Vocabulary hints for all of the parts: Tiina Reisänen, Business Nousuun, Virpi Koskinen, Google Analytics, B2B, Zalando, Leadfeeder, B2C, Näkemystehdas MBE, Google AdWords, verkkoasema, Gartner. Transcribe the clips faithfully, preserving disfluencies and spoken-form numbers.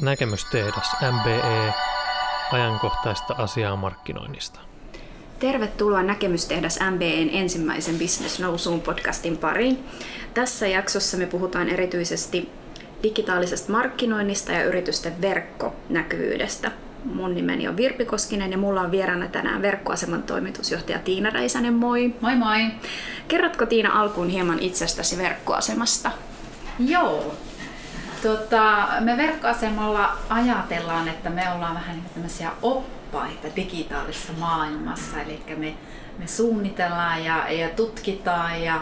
Näkemystehdas M B E, ajankohtaista asiaa markkinoinnista. Tervetuloa Näkemystehdas M B E:n ensimmäisen Business Nousuun podcastin pariin. Tässä jaksossa me puhutaan erityisesti digitaalisesta markkinoinnista ja yritysten verkkonäkyvyydestä. Mun nimeni on Virpi Koskinen ja mulla on vieraana tänään verkkoaseman toimitusjohtaja Tiina Reisänen. Moi! Moi moi! Kerrotko Tiina alkuun hieman itsestäsi verkkoasemasta? Joo! Tota, me verkkoasemalla ajatellaan, että me ollaan vähän niin kuin tämmöisiä oppaita digitaalisessa maailmassa, eli me, me suunnitellaan ja, ja tutkitaan ja,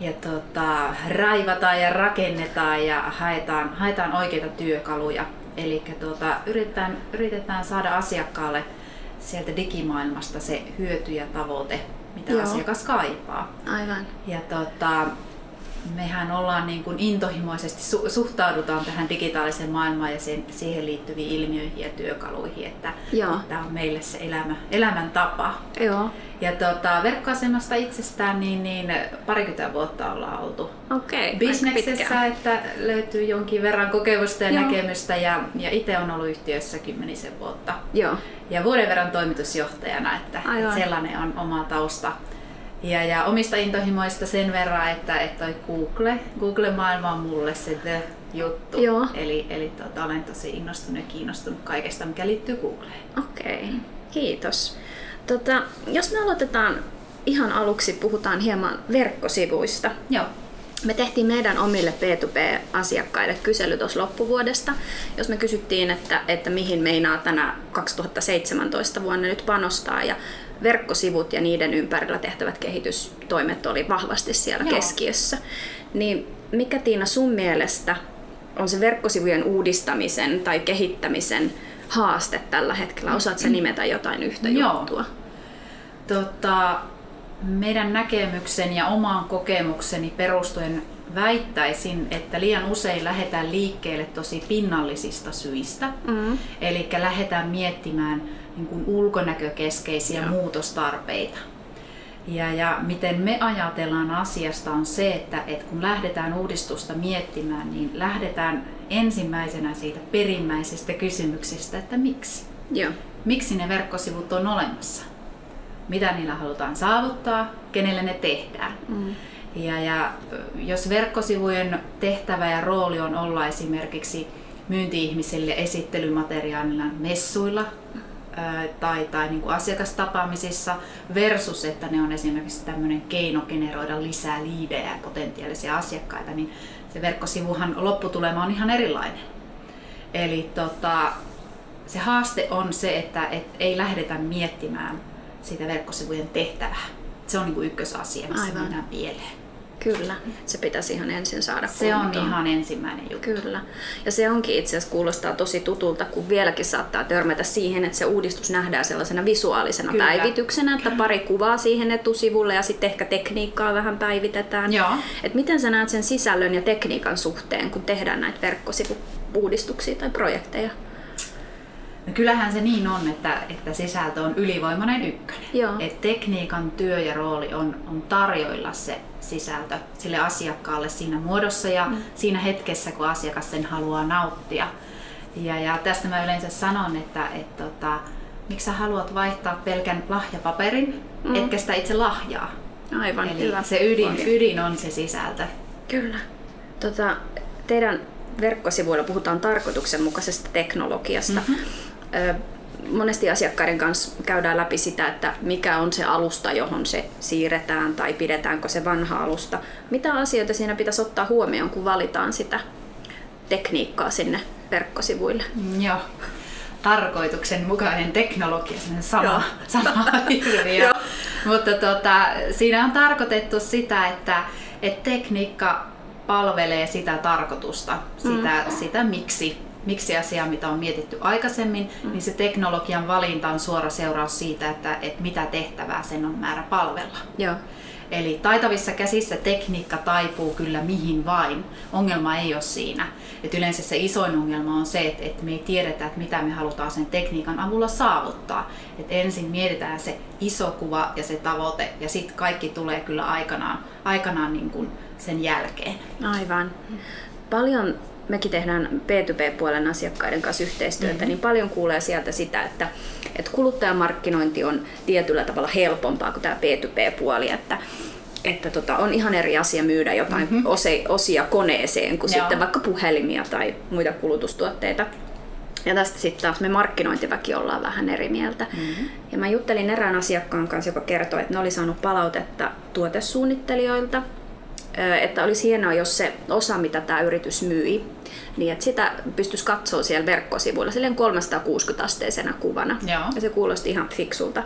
ja tota, raivataan ja rakennetaan ja haetaan, haetaan oikeita työkaluja. Eli tuota, yritetään, yritetään saada asiakkaalle sieltä digimaailmasta se hyöty ja tavoite, mitä Joo. asiakas kaipaa. Aivan. Ja tuota, mehän ollaan niin kuin intohimoisesti su- suhtaudutaan tähän digitaaliseen maailmaan ja sen, siihen liittyviin ilmiöihin ja työkaluihin, että tämä on meille se elämä, elämäntapa. Joo. Ja tuota, verkkoasemasta itsestään niin, niin parikymmentä vuotta ollaan oltu okay, bisneksessä, että löytyy jonkin verran kokemusta ja Joo. näkemystä ja, ja itse on ollut yhtiössä kymmenisen vuotta Joo. ja vuoden verran toimitusjohtajana, että, että sellainen on oma tausta. Ja, ja omista intohimoista sen verran, että, että Google, Google-maailma on mulle se the juttu. Joo. Eli, eli tuota, olen tosi innostunut ja kiinnostunut kaikesta, mikä liittyy Googleen. Okei, okay. Kiitos. Tota, jos me aloitetaan ihan aluksi, puhutaan hieman verkkosivuista. Joo. Me tehtiin meidän omille P two P-asiakkaille kysely tuossa loppuvuodesta, jos me kysyttiin, että, että mihin meinaa tänä kaksituhattaseitsemäntoista vuonna nyt panostaa. Ja verkkosivut ja niiden ympärillä tehtävät kehitystoimet oli vahvasti siellä Joo. keskiössä. Niin mikä Tiina sun mielestä on se verkkosivujen uudistamisen tai kehittämisen haaste tällä hetkellä? Osaatko sä nimetä jotain yhtä Joo. juttua? Tota, meidän näkemyksen ja omaan kokemukseni perustuen väittäisin, että liian usein lähdetään liikkeelle tosi pinnallisista syistä. Mm. Eli lähdetään miettimään niin kuin ulkonäkökeskeisiä Joo. muutostarpeita. Ja, ja miten me ajatellaan asiasta on se, että, että kun lähdetään uudistusta miettimään, niin lähdetään ensimmäisenä siitä perimmäisestä kysymyksestä, että miksi? Joo. Miksi ne verkkosivut on olemassa? Mitä niillä halutaan saavuttaa? Kenelle ne tehdään? Mm. Ja, ja jos verkkosivujen tehtävä ja rooli on olla esimerkiksi myynti-ihmisille esittelymateriaalilla messuilla, tai, tai niin kuin asiakastapaamisissa versus, että ne on esimerkiksi tämmöinen keino generoida lisää liidejä ja potentiaalisia asiakkaita, niin se verkkosivuhan lopputulema on ihan erilainen. Eli tota, se haaste on se, että et ei lähdetä miettimään sitä verkkosivujen tehtävää. Se on niin kuin ykkösasia, missä Aivan. mennään pieleen. Kyllä, se pitäisi ihan ensin saada kuntoon. Se on ihan ensimmäinen juttu. Kyllä. Ja se onkin itse asiassa kuulostaa tosi tutulta, kun vieläkin saattaa törmätä siihen, että se uudistus nähdään sellaisena visuaalisena Kyllä. päivityksenä, että Kyllä. pari kuvaa siihen etusivulle ja sitten ehkä tekniikkaa vähän päivitetään. Joo. Et miten sä näet sen sisällön ja tekniikan suhteen, kun tehdään näitä verkkosivu-uudistuksia tai projekteja? No kyllähän se niin on, että, että sisältö on ylivoimainen ykkönen. Joo. Et tekniikan työ ja rooli on, on tarjoilla se sisältö sille asiakkaalle siinä muodossa ja mm. siinä hetkessä, kun asiakas sen haluaa nauttia. Ja, ja tästä mä yleensä sanon, että et, tota, miksi sä haluat vaihtaa pelkän lahjapaperin, mm. etkä sitä itse lahjaa. Aivan. Eli hyvä. Se ydin, ydin on se sisältö. Kyllä. Tota, teidän verkkosivuilla puhutaan tarkoituksenmukaisesta teknologiasta. Mm-hmm. Monesti asiakkaiden kanssa käydään läpi sitä, että mikä on se alusta, johon se siirretään tai pidetäänkö se vanha alusta. Mitä asioita siinä pitäisi ottaa huomioon, kun valitaan sitä tekniikkaa sinne verkkosivuille? Joo. Tarkoituksenmukainen teknologia, sen sama, sama ilmiö. Mutta tuota, siinä on tarkoitettu sitä, että, että tekniikka palvelee sitä tarkoitusta, sitä, mm. sitä miksi. Miksi asiaa, mitä on mietitty aikaisemmin, mm. niin se teknologian valinta on suora seuraus siitä, että, että mitä tehtävää sen on määrä palvella. Joo. Eli taitavissa käsissä tekniikka taipuu kyllä mihin vain. Ongelma ei ole siinä. Et yleensä se isoin ongelma on se, että, että me ei tiedetä, että mitä me halutaan sen tekniikan avulla saavuttaa. Et ensin mietitään se iso kuva ja se tavoite ja sitten kaikki tulee kyllä aikanaan, aikanaan niin kuin sen jälkeen. Aivan. Paljon mekin tehdään B two B-puolen asiakkaiden kanssa yhteistyötä, mm-hmm. niin paljon kuulee sieltä sitä, että, että kuluttajamarkkinointi on tietyllä tavalla helpompaa kuin tämä B two B-puoli, että, että tota, on ihan eri asia myydä jotain mm-hmm. ose, osia koneeseen kuin Joo. sitten vaikka puhelimia tai muita kulutustuotteita. Ja tästä sitten taas me markkinointiväki ollaan vähän eri mieltä. Mm-hmm. Ja mä juttelin erään asiakkaan kanssa, joka kertoi, että ne oli saanut palautetta tuotesuunnittelijoilta, että olisi hienoa, jos se osa, mitä tämä yritys myi, niin että sitä pystyisi katsoa siellä verkkosivuilla silleen kolmesataakuusikymmentä-asteisena kuvana. Joo. Ja se kuulosti ihan fiksulta.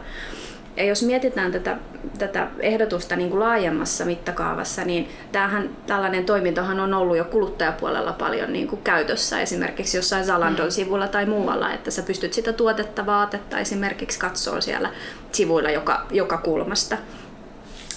Ja jos mietitään tätä, tätä ehdotusta niin kuin laajemmassa mittakaavassa, niin tämähän, tällainen toimintahan on ollut jo kuluttajapuolella paljon niin kuin käytössä, esimerkiksi jossain Zalandon sivulla tai muualla, että sä pystyt sitä tuotetta, vaatetta esimerkiksi katsoa siellä sivuilla joka, joka kulmasta.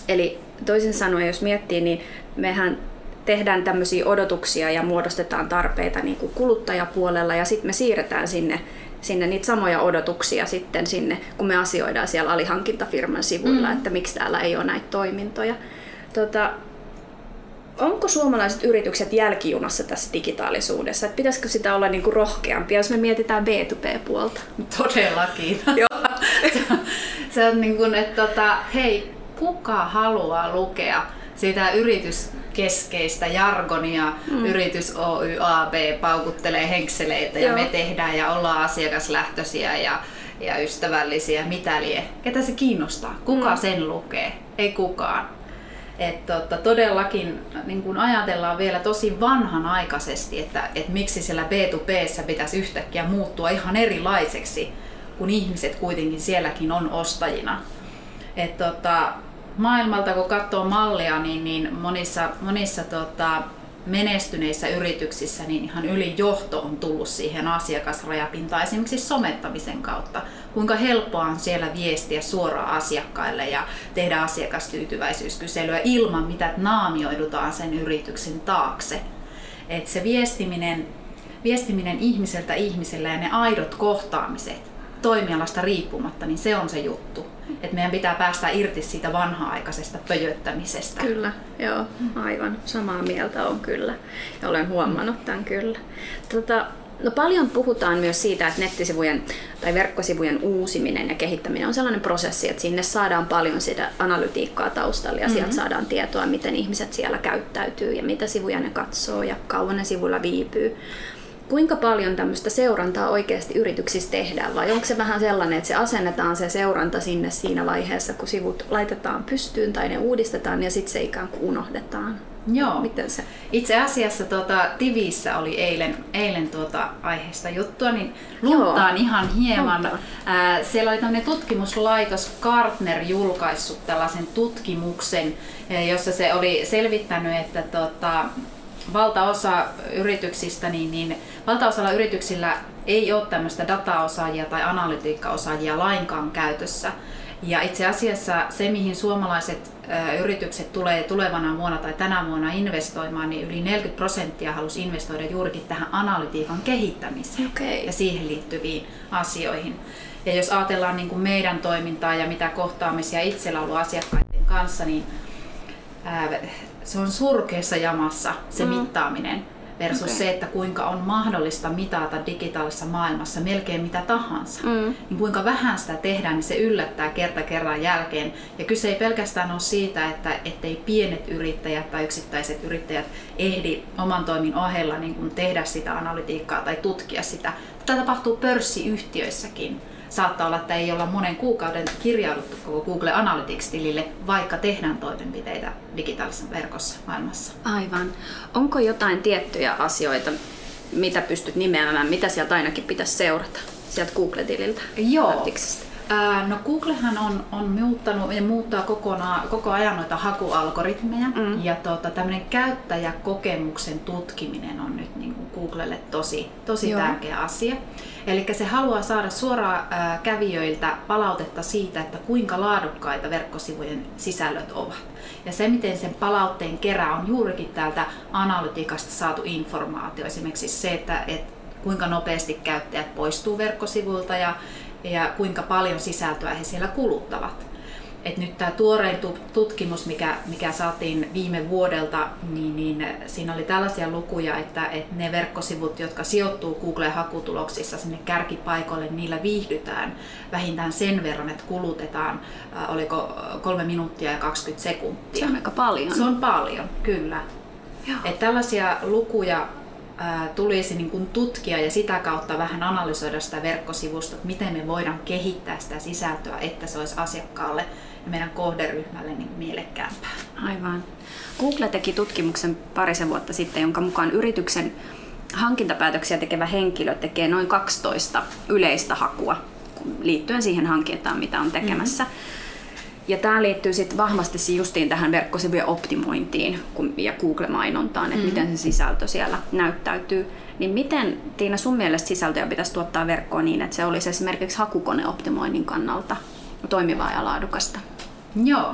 Eli toisin sanoen, jos miettii, niin mehän tehdään tämmöisiä odotuksia ja muodostetaan tarpeita niin kuin kuluttajapuolella ja sitten me siirretään sinne, sinne niitä samoja odotuksia sitten sinne, kun me asioidaan siellä alihankintafirman sivuilla, mm. että miksi täällä ei ole näitä toimintoja. Tota, onko suomalaiset yritykset jälkijunassa tässä digitaalisuudessa? Et pitäisikö sitä olla niinku rohkeampia, jos me mietitään B two B-puolta? Todellakin. Se on niin kuin, että tota, hei, kuka haluaa lukea sitä yrityskeskeistä jargonia, mm. yritys Oy A B paukuttelee henkseleitä ja Joo. me tehdään ja ollaan asiakaslähtöisiä ja, ja ystävällisiä, mitä lie. Ketä se kiinnostaa? Kuka mm. sen lukee? Ei kukaan. Et totta, todellakin niin kun ajatellaan vielä tosi vanhanaikaisesti, että et miksi siellä B two B:ssä pitäisi yhtäkkiä muuttua ihan erilaiseksi, kun ihmiset kuitenkin sielläkin on ostajina. Et tota, maailmalta kun katsoo mallia, niin, niin monissa, monissa tota, menestyneissä yrityksissä niin ihan ylijohto on tullut siihen asiakasrajapintaan esimerkiksi somettamisen kautta. Kuinka helppoa on siellä viestiä suoraan asiakkaille ja tehdä asiakastyytyväisyyskyselyä ilman mitä naamioidutaan sen yrityksen taakse. Et se viestiminen, viestiminen ihmiseltä ihmisellä ja ne aidot kohtaamiset toimialasta riippumatta, niin se on se juttu. Että meidän pitää päästä irti siitä vanha-aikaisesta pöjöttämisestä. Kyllä, joo, aivan. Samaa mieltä on kyllä. Ja olen huomannut tämän kyllä. Tota, no paljon puhutaan myös siitä, että nettisivujen tai verkkosivujen uusiminen ja kehittäminen on sellainen prosessi, että sinne saadaan paljon sitä analytiikkaa taustalle ja mm-hmm. sieltä saadaan tietoa, miten ihmiset siellä käyttäytyy ja mitä sivuja ne katsoo ja kauan ne sivuilla viipyy. Kuinka paljon tämmöistä seurantaa oikeasti yrityksissä tehdään, vai onko se vähän sellainen, että se asennetaan se seuranta sinne siinä vaiheessa, kun sivut laitetaan pystyyn tai ne uudistetaan ja sitten se ikään kuin unohdetaan? Joo. Miten se? Itse asiassa tuota, Tivissä oli eilen, eilen tuota aiheesta juttua, niin luottaan ihan hieman. Ää, siellä oli tämmöinen tutkimuslaitos Gartner julkaissut tällaisen tutkimuksen, jossa se oli selvittänyt, että tuota, Valtaosa yrityksistä, niin, niin valtaosalla yrityksillä ei ole tämmöistä dataosaajia tai analytiikkaosaajia lainkaan käytössä. Ja itse asiassa se, mihin suomalaiset ö, yritykset tulee tulevana vuonna tai tänä vuonna investoimaan, niin yli neljäkymmentä prosenttia halusi investoida juurikin tähän analytiikan kehittämiseen okay. ja siihen liittyviin asioihin. Ja jos ajatellaan niin kuin meidän toimintaa ja mitä kohtaamisia itsellä on ollut asiakkaiden kanssa, niin ö, se on surkeassa jamassa se mm. mittaaminen versus okay. se, että kuinka on mahdollista mitata digitaalisessa maailmassa melkein mitä tahansa. Mm. Niin kuinka vähän sitä tehdään, niin se yllättää kerta kerran jälkeen. Ja kyse ei pelkästään ole siitä, että ettei pienet yrittäjät tai yksittäiset yrittäjät ehdi oman toimin ohella niin kuin tehdä sitä analytiikkaa tai tutkia sitä. Tätä tapahtuu pörssiyhtiöissäkin. Saattaa olla, että ei olla monen kuukauden kirjauduttu koko Google Analytics-tilille, vaikka tehdään toimenpiteitä digitaalisessa verkossa maailmassa. Aivan. Onko jotain tiettyjä asioita, mitä pystyt nimeämään, mitä sieltä ainakin pitäisi seurata sieltä Google-tililtä? Joo. Ää, no Googlehan on, on muuttanut ja muuttaa kokonaan, koko ajan noita hakualgoritmeja mm. ja tuota, tämmöinen käyttäjäkokemuksen tutkiminen on nyt niin kuin Googlelle tosi, tosi tärkeä asia. Eli se haluaa saada suoraan kävijöiltä palautetta siitä, että kuinka laadukkaita verkkosivujen sisällöt ovat. Ja se, miten sen palautteen kerää, on juurikin täältä analytiikasta saatu informaatio. Esimerkiksi se, että, että kuinka nopeasti käyttäjät poistuu verkkosivuilta ja, ja kuinka paljon sisältöä he siellä kuluttavat. että nyt tämä tuorein tutkimus, mikä, mikä saatiin viime vuodelta, niin, niin siinä oli tällaisia lukuja, että, että ne verkkosivut, jotka sijoittuu Googlen hakutuloksissa sinne kärkipaikoille, niillä viihdytään vähintään sen verran, että kulutetaan, äh, oliko kolme minuuttia ja kaksikymmentä sekuntia. Se on aika paljon. Se on paljon, kyllä. Että tällaisia lukuja äh, tulisi niin kuin tutkia ja sitä kautta vähän analysoida sitä verkkosivusta, että miten me voidaan kehittää sitä sisältöä, että se olisi asiakkaalle ja meidän kohderyhmälle niin mielekkäämpää. Aivan. Google teki tutkimuksen parisen vuotta sitten, jonka mukaan yrityksen hankintapäätöksiä tekevä henkilö tekee noin kaksitoista yleistä hakua liittyen siihen hankintaan, mitä on tekemässä. Mm-hmm. Ja tämä liittyy sitten vahvasti justiin tähän verkkosivujen optimointiin ja Google-mainontaan, että mm-hmm. miten se sisältö siellä näyttäytyy. Niin miten, Tiina, sun mielestä sisältöjä pitäisi tuottaa verkkoon niin, että se olisi esimerkiksi hakukoneoptimoinnin kannalta toimivaa ja laadukasta? Joo.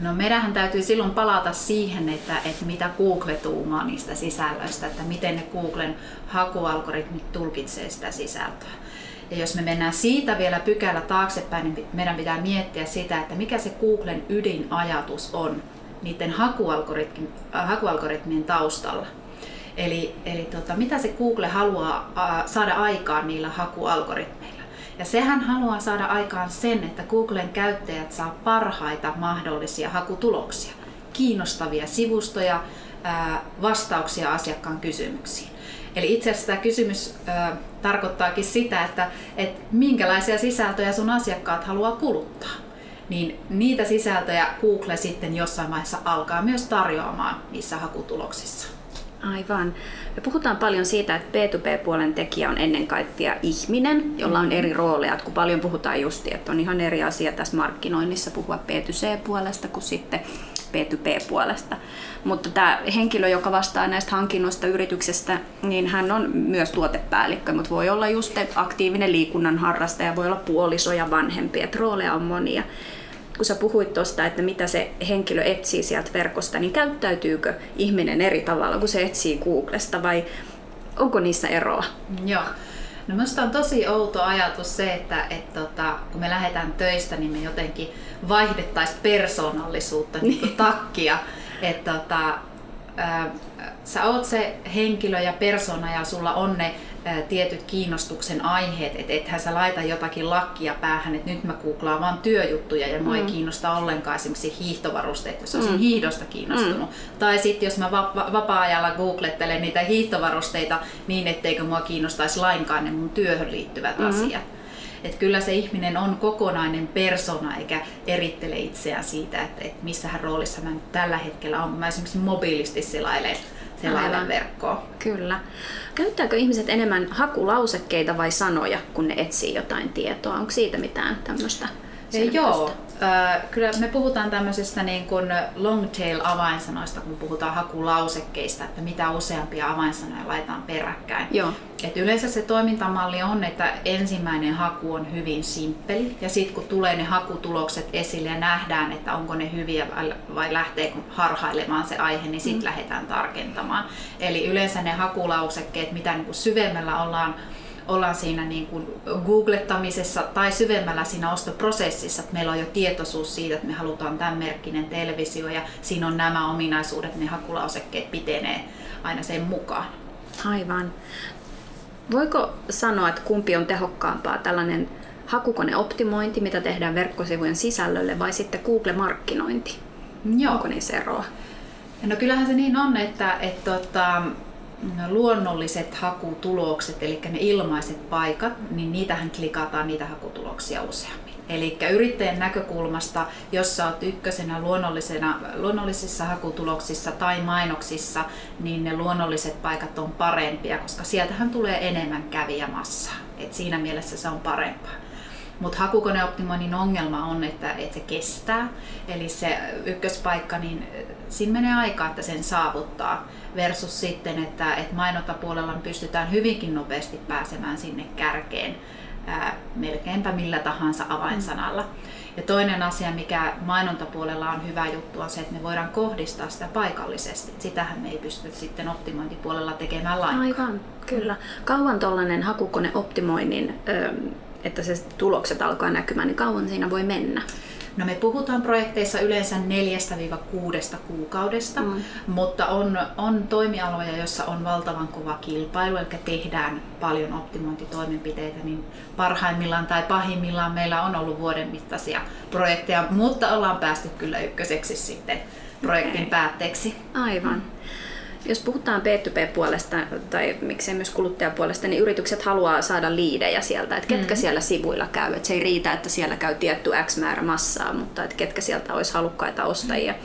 No meidänhän täytyy silloin palata siihen, että, että mitä Google tuumaa niistä sisällöistä, että miten ne Googlen hakualgoritmit tulkitsee sitä sisältöä. Ja jos me mennään siitä vielä pykälä taaksepäin, niin meidän pitää miettiä sitä, että mikä se Googlen ydinajatus on niiden hakualgoritmi, hakualgoritmien taustalla. Eli, eli tota, mitä se Google haluaa äh, saada aikaan niillä hakualgoritmeilla. Ja sehän haluaa saada aikaan sen, että Googlen käyttäjät saa parhaita mahdollisia hakutuloksia, kiinnostavia sivustoja, äh, vastauksia asiakkaan kysymyksiin. Eli itse asiassa tämä kysymys ö, tarkoittaakin sitä, että et minkälaisia sisältöjä sun asiakkaat haluaa kuluttaa. Niin niitä sisältöjä Google sitten jossain vaiheessa alkaa myös tarjoamaan niissä hakutuloksissa. Aivan. Me puhutaan paljon siitä, että B two B-puolen tekijä on ennen kaikkea ihminen, jolla on eri rooleja. Kun paljon puhutaan justi, että on ihan eri asia tässä markkinoinnissa puhua B two C-puolesta kuin sitten B two B-puolesta. Mutta tämä henkilö, joka vastaa näistä hankinnoista yrityksestä, niin hän on myös tuotepäällikkö, mutta voi olla just aktiivinen liikunnan harrastaja, voi olla puoliso ja vanhempi, että rooleja on monia. Kun sä puhuit tuosta, että mitä se henkilö etsii sieltä verkosta, niin käyttäytyykö ihminen eri tavalla, kun se etsii Googlesta vai onko niissä eroa? Joo. No minusta on tosi outo ajatus se, että et tota, kun me lähdetään töistä, niin me jotenkin vaihdettaisiin persoonallisuutta, niin kuin takkia. Et tota, ää, sä oot se henkilö ja persona ja sulla on ne ää, tietyt kiinnostuksen aiheet, että ethän sä laita jotakin lakkia päähän, että nyt mä googlaan vaan työjuttuja ja mua mm. ei kiinnosta ollenkaan esimerkiksi hiihtovarusteet, jos olisin mm. hiihdosta kiinnostunut. Mm. Tai sitten jos mä va- vapaa-ajalla googlettelen niitä hiihtovarusteita niin, etteikö mua kiinnostaisi lainkaan ne mun työhön liittyvät mm. asiat. Että kyllä se ihminen on kokonainen persona eikä erittele itseään siitä, että, että missähän roolissa mä nyt tällä hetkellä on, kun mä esimerkiksi mobiilisti selailen, selailen verkkoa. Kyllä. Käyttääkö ihmiset enemmän hakulausekkeita vai sanoja, kun ne etsii jotain tietoa? Onko siitä mitään tämmöistä? Joo. Kyllä me puhutaan tämmöisestä niin kuin long tail avainsanoista, kun puhutaan hakulausekkeista, että mitä useampia avainsanoja laitetaan peräkkäin. Joo. Et yleensä se toimintamalli on, että ensimmäinen haku on hyvin simppeli ja sitten kun tulee ne hakutulokset esille ja nähdään, että onko ne hyviä vai lähteekö harhailemaan se aihe, niin sitten mm. lähdetään tarkentamaan. Eli yleensä ne hakulausekkeet, mitä niin kuin syvemmällä ollaan, ollaan siinä niin kuin googlettamisessa tai syvemmällä siinä ostoprosessissa, että meillä on jo tietoisuus siitä, että me halutaan tämän merkkinen televisio ja siinä on nämä ominaisuudet, ne hakulausekkeet pitenee aina sen mukaan. Aivan. Voiko sanoa, että kumpi on tehokkaampaa, tällainen hakukoneoptimointi, mitä tehdään verkkosivujen sisällölle vai sitten Google-markkinointi? Joo. Onko niissä eroa? No kyllähän se niin on, että... että, että luonnolliset hakutulokset, eli ne ilmaiset paikat, niin niitähän klikataan niitä hakutuloksia useammin. Eli yrittäjän näkökulmasta, jos sä oot ykkösenä luonnollisena, luonnollisissa hakutuloksissa tai mainoksissa, niin ne luonnolliset paikat on parempia, koska sieltähän tulee enemmän kävijämassaa. Et siinä mielessä se on parempaa. Mutta hakukoneoptimoinnin ongelma on, että, että se kestää. Eli se ykköspaikka, niin siinä menee aikaa, että sen saavuttaa. Versus sitten, että, että mainontapuolella pystytään hyvinkin nopeasti pääsemään sinne kärkeen ää, melkeinpä millä tahansa avainsanalla. Ja toinen asia, mikä mainontapuolella on hyvä juttu, on se, että me voidaan kohdistaa sitä paikallisesti. Sitähän me ei pysty sitten optimointipuolella tekemään lainkaan. Aivan, kyllä. Kauan tuollainen hakukoneoptimoinnin, että se tulokset alkaa näkymään, niin kauan siinä voi mennä? No me puhutaan projekteissa yleensä neljästä kuudesta kuukaudesta, mm. mutta on, on toimialoja, joissa on valtavan kova kilpailu, eli tehdään paljon optimointitoimenpiteitä, niin parhaimmillaan tai pahimmillaan meillä on ollut vuoden mittaisia projekteja, mutta ollaan päästy kyllä ykköseksi sitten projektin okay. päätteeksi. Aivan. Jos puhutaan P kaksi P-puolesta tai miksei myös kuluttajapuolesta, niin yritykset haluaa saada liidejä sieltä, että ketkä mm. siellä sivuilla käy. Että se ei riitä, että siellä käy tietty X määrä massaa, mutta että ketkä sieltä olisi halukkaita ostajia. Mm.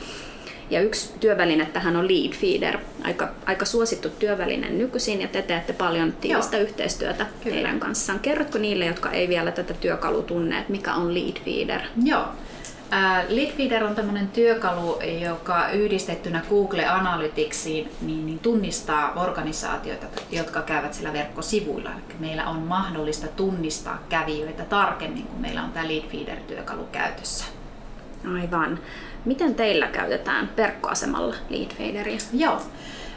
Ja yksi työväline tähän on Leadfeeder, aika, aika suosittu työväline nykyisin, ja te teette paljon tiivistä Joo. yhteistyötä Kyllä. teidän kanssaan. Kerrotko niille, jotka ei vielä tätä työkalua tunne, että mikä on Leadfeeder? Joo. Leadfeeder on tämmöinen työkalu, joka yhdistettynä Google Analyticsiin niin, niin tunnistaa organisaatioita, jotka käyvät siellä verkkosivuilla. Eli meillä on mahdollista tunnistaa kävijöitä tarkemmin, kun meillä on tämä Leadfeeder-työkalu käytössä. Aivan. Miten teillä käytetään verkkoasemalla Leadfeederia? Joo.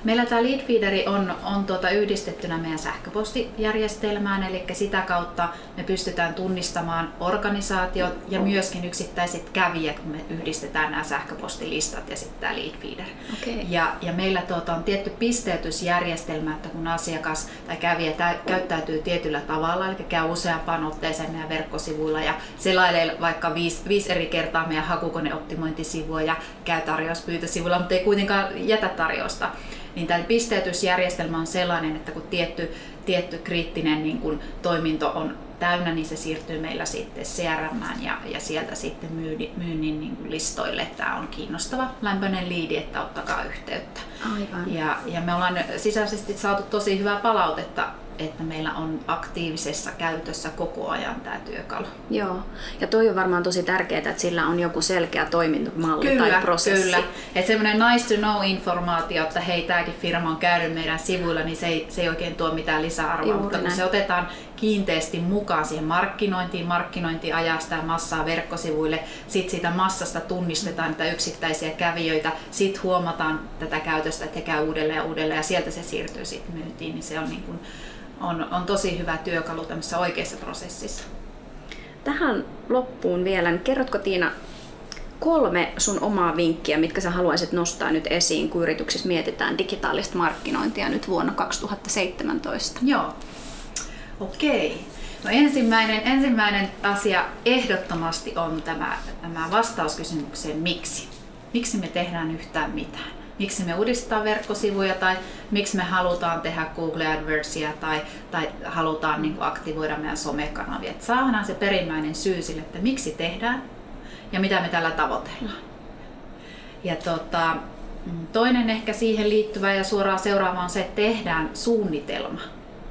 Meillä tämä Leadfeederi on, on tuota yhdistettynä meidän sähköpostijärjestelmään, eli sitä kautta me pystytään tunnistamaan organisaatiot ja myöskin yksittäiset kävijät, kun me yhdistetään nämä sähköpostilistat ja sitten tämä Leadfeeder. Okay. Ja, ja meillä tuota on tietty pisteytysjärjestelmä, että kun asiakas tai kävijä tä- käyttäytyy tietyllä tavalla, eli käy useampaan otteeseen meidän verkkosivuilla ja selailee vaikka viisi, viisi eri kertaa meidän hakukoneoptimointisivua ja käy tarjouspyyntösivuilla, mutta ei kuitenkaan jätä tarjousta. Niin tämä pisteytysjärjestelmä on sellainen, että kun tietty, tietty kriittinen niin kun toiminto on täynnä, niin se siirtyy meillä sitten C R M:ään ja, ja sieltä sitten myynnin, myynnin niin kun listoille. Tämä on kiinnostava lämpöinen liidi, että ottakaa yhteyttä. Aivan. Ja, ja me ollaan sisäisesti saatu tosi hyvää palautetta, että meillä on aktiivisessa käytössä koko ajan tämä työkalu. Joo, ja toi on varmaan tosi tärkeää, että sillä on joku selkeä toimintamalli kyllä, tai prosessi. Kyllä, kyllä. Että semmoinen nice to know informaatio, että hei, tämäkin firma on käynyt meidän sivuilla, niin se ei, se ei oikein tuo mitään lisäarvoa, Juuri mutta kun näin. Se otetaan kiinteästi mukaan siihen markkinointiin, markkinointiajasta ja massaa verkkosivuille, sitten siitä massasta tunnistetaan niitä yksittäisiä kävijöitä, sitten huomataan tätä käytöstä, että he käy uudelleen ja uudelleen ja sieltä se siirtyy sitten myyntiin, niin se on niin kuin On, on tosi hyvä työkalu tämmöisessä oikeassa prosessissa. Tähän loppuun vielä, niin kerrotko Tiina kolme sun omaa vinkkiä, mitkä sä haluaisit nostaa nyt esiin, kun yrityksissä mietitään digitaalista markkinointia nyt vuonna kaksituhattaseitsemäntoista? Joo, okei. No ensimmäinen, ensimmäinen asia ehdottomasti on tämä, tämä vastaus kysymykseen miksi. Miksi me tehdään yhtään mitään? Miksi me uudistetaan verkkosivuja tai miksi me halutaan tehdä Google AdWordsia tai, tai halutaan niin kuin aktivoida meidän somekanavia. Että saadaan se perimmäinen syy sille, että miksi tehdään ja mitä me tällä tavoitellaan. Ja tota, toinen ehkä siihen liittyvä ja suoraan seuraava on se, että tehdään suunnitelma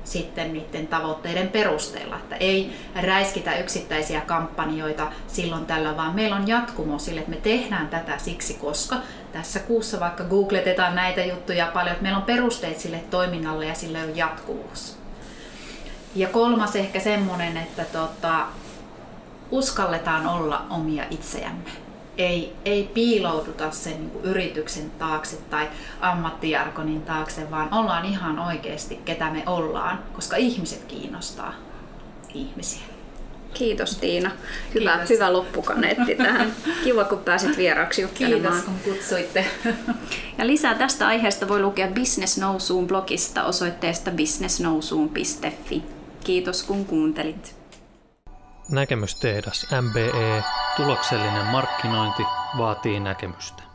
sitten niiden tavoitteiden perusteella, että ei räiskitä yksittäisiä kampanjoita silloin tällä, vaan meillä on jatkumo sille, että me tehdään tätä siksi, koska tässä kuussa vaikka googletetaan näitä juttuja paljon, että meillä on perusteet sille toiminnalle ja sille on jatkuvuus. Ja kolmas ehkä semmoinen, että tota, uskalletaan olla omia itsejämme. Ei, ei piilouduta sen niin kuin yrityksen taakse tai ammattijargonin taakse, vaan ollaan ihan oikeasti ketä me ollaan, koska ihmiset kiinnostaa ihmisiä. Kiitos Tiina. Hyvä, Kiitos. hyvä loppukaneetti tähän. Kiva kun pääsit vieraksi juttelemaan. Kiitos kun kutsuitte. Ja lisää tästä aiheesta voi lukea Business Nousuun blogista osoitteesta businessnousuun piste fi. Kiitos kun kuuntelit. Näkemystehdas M B E. Tuloksellinen markkinointi vaatii näkemystä.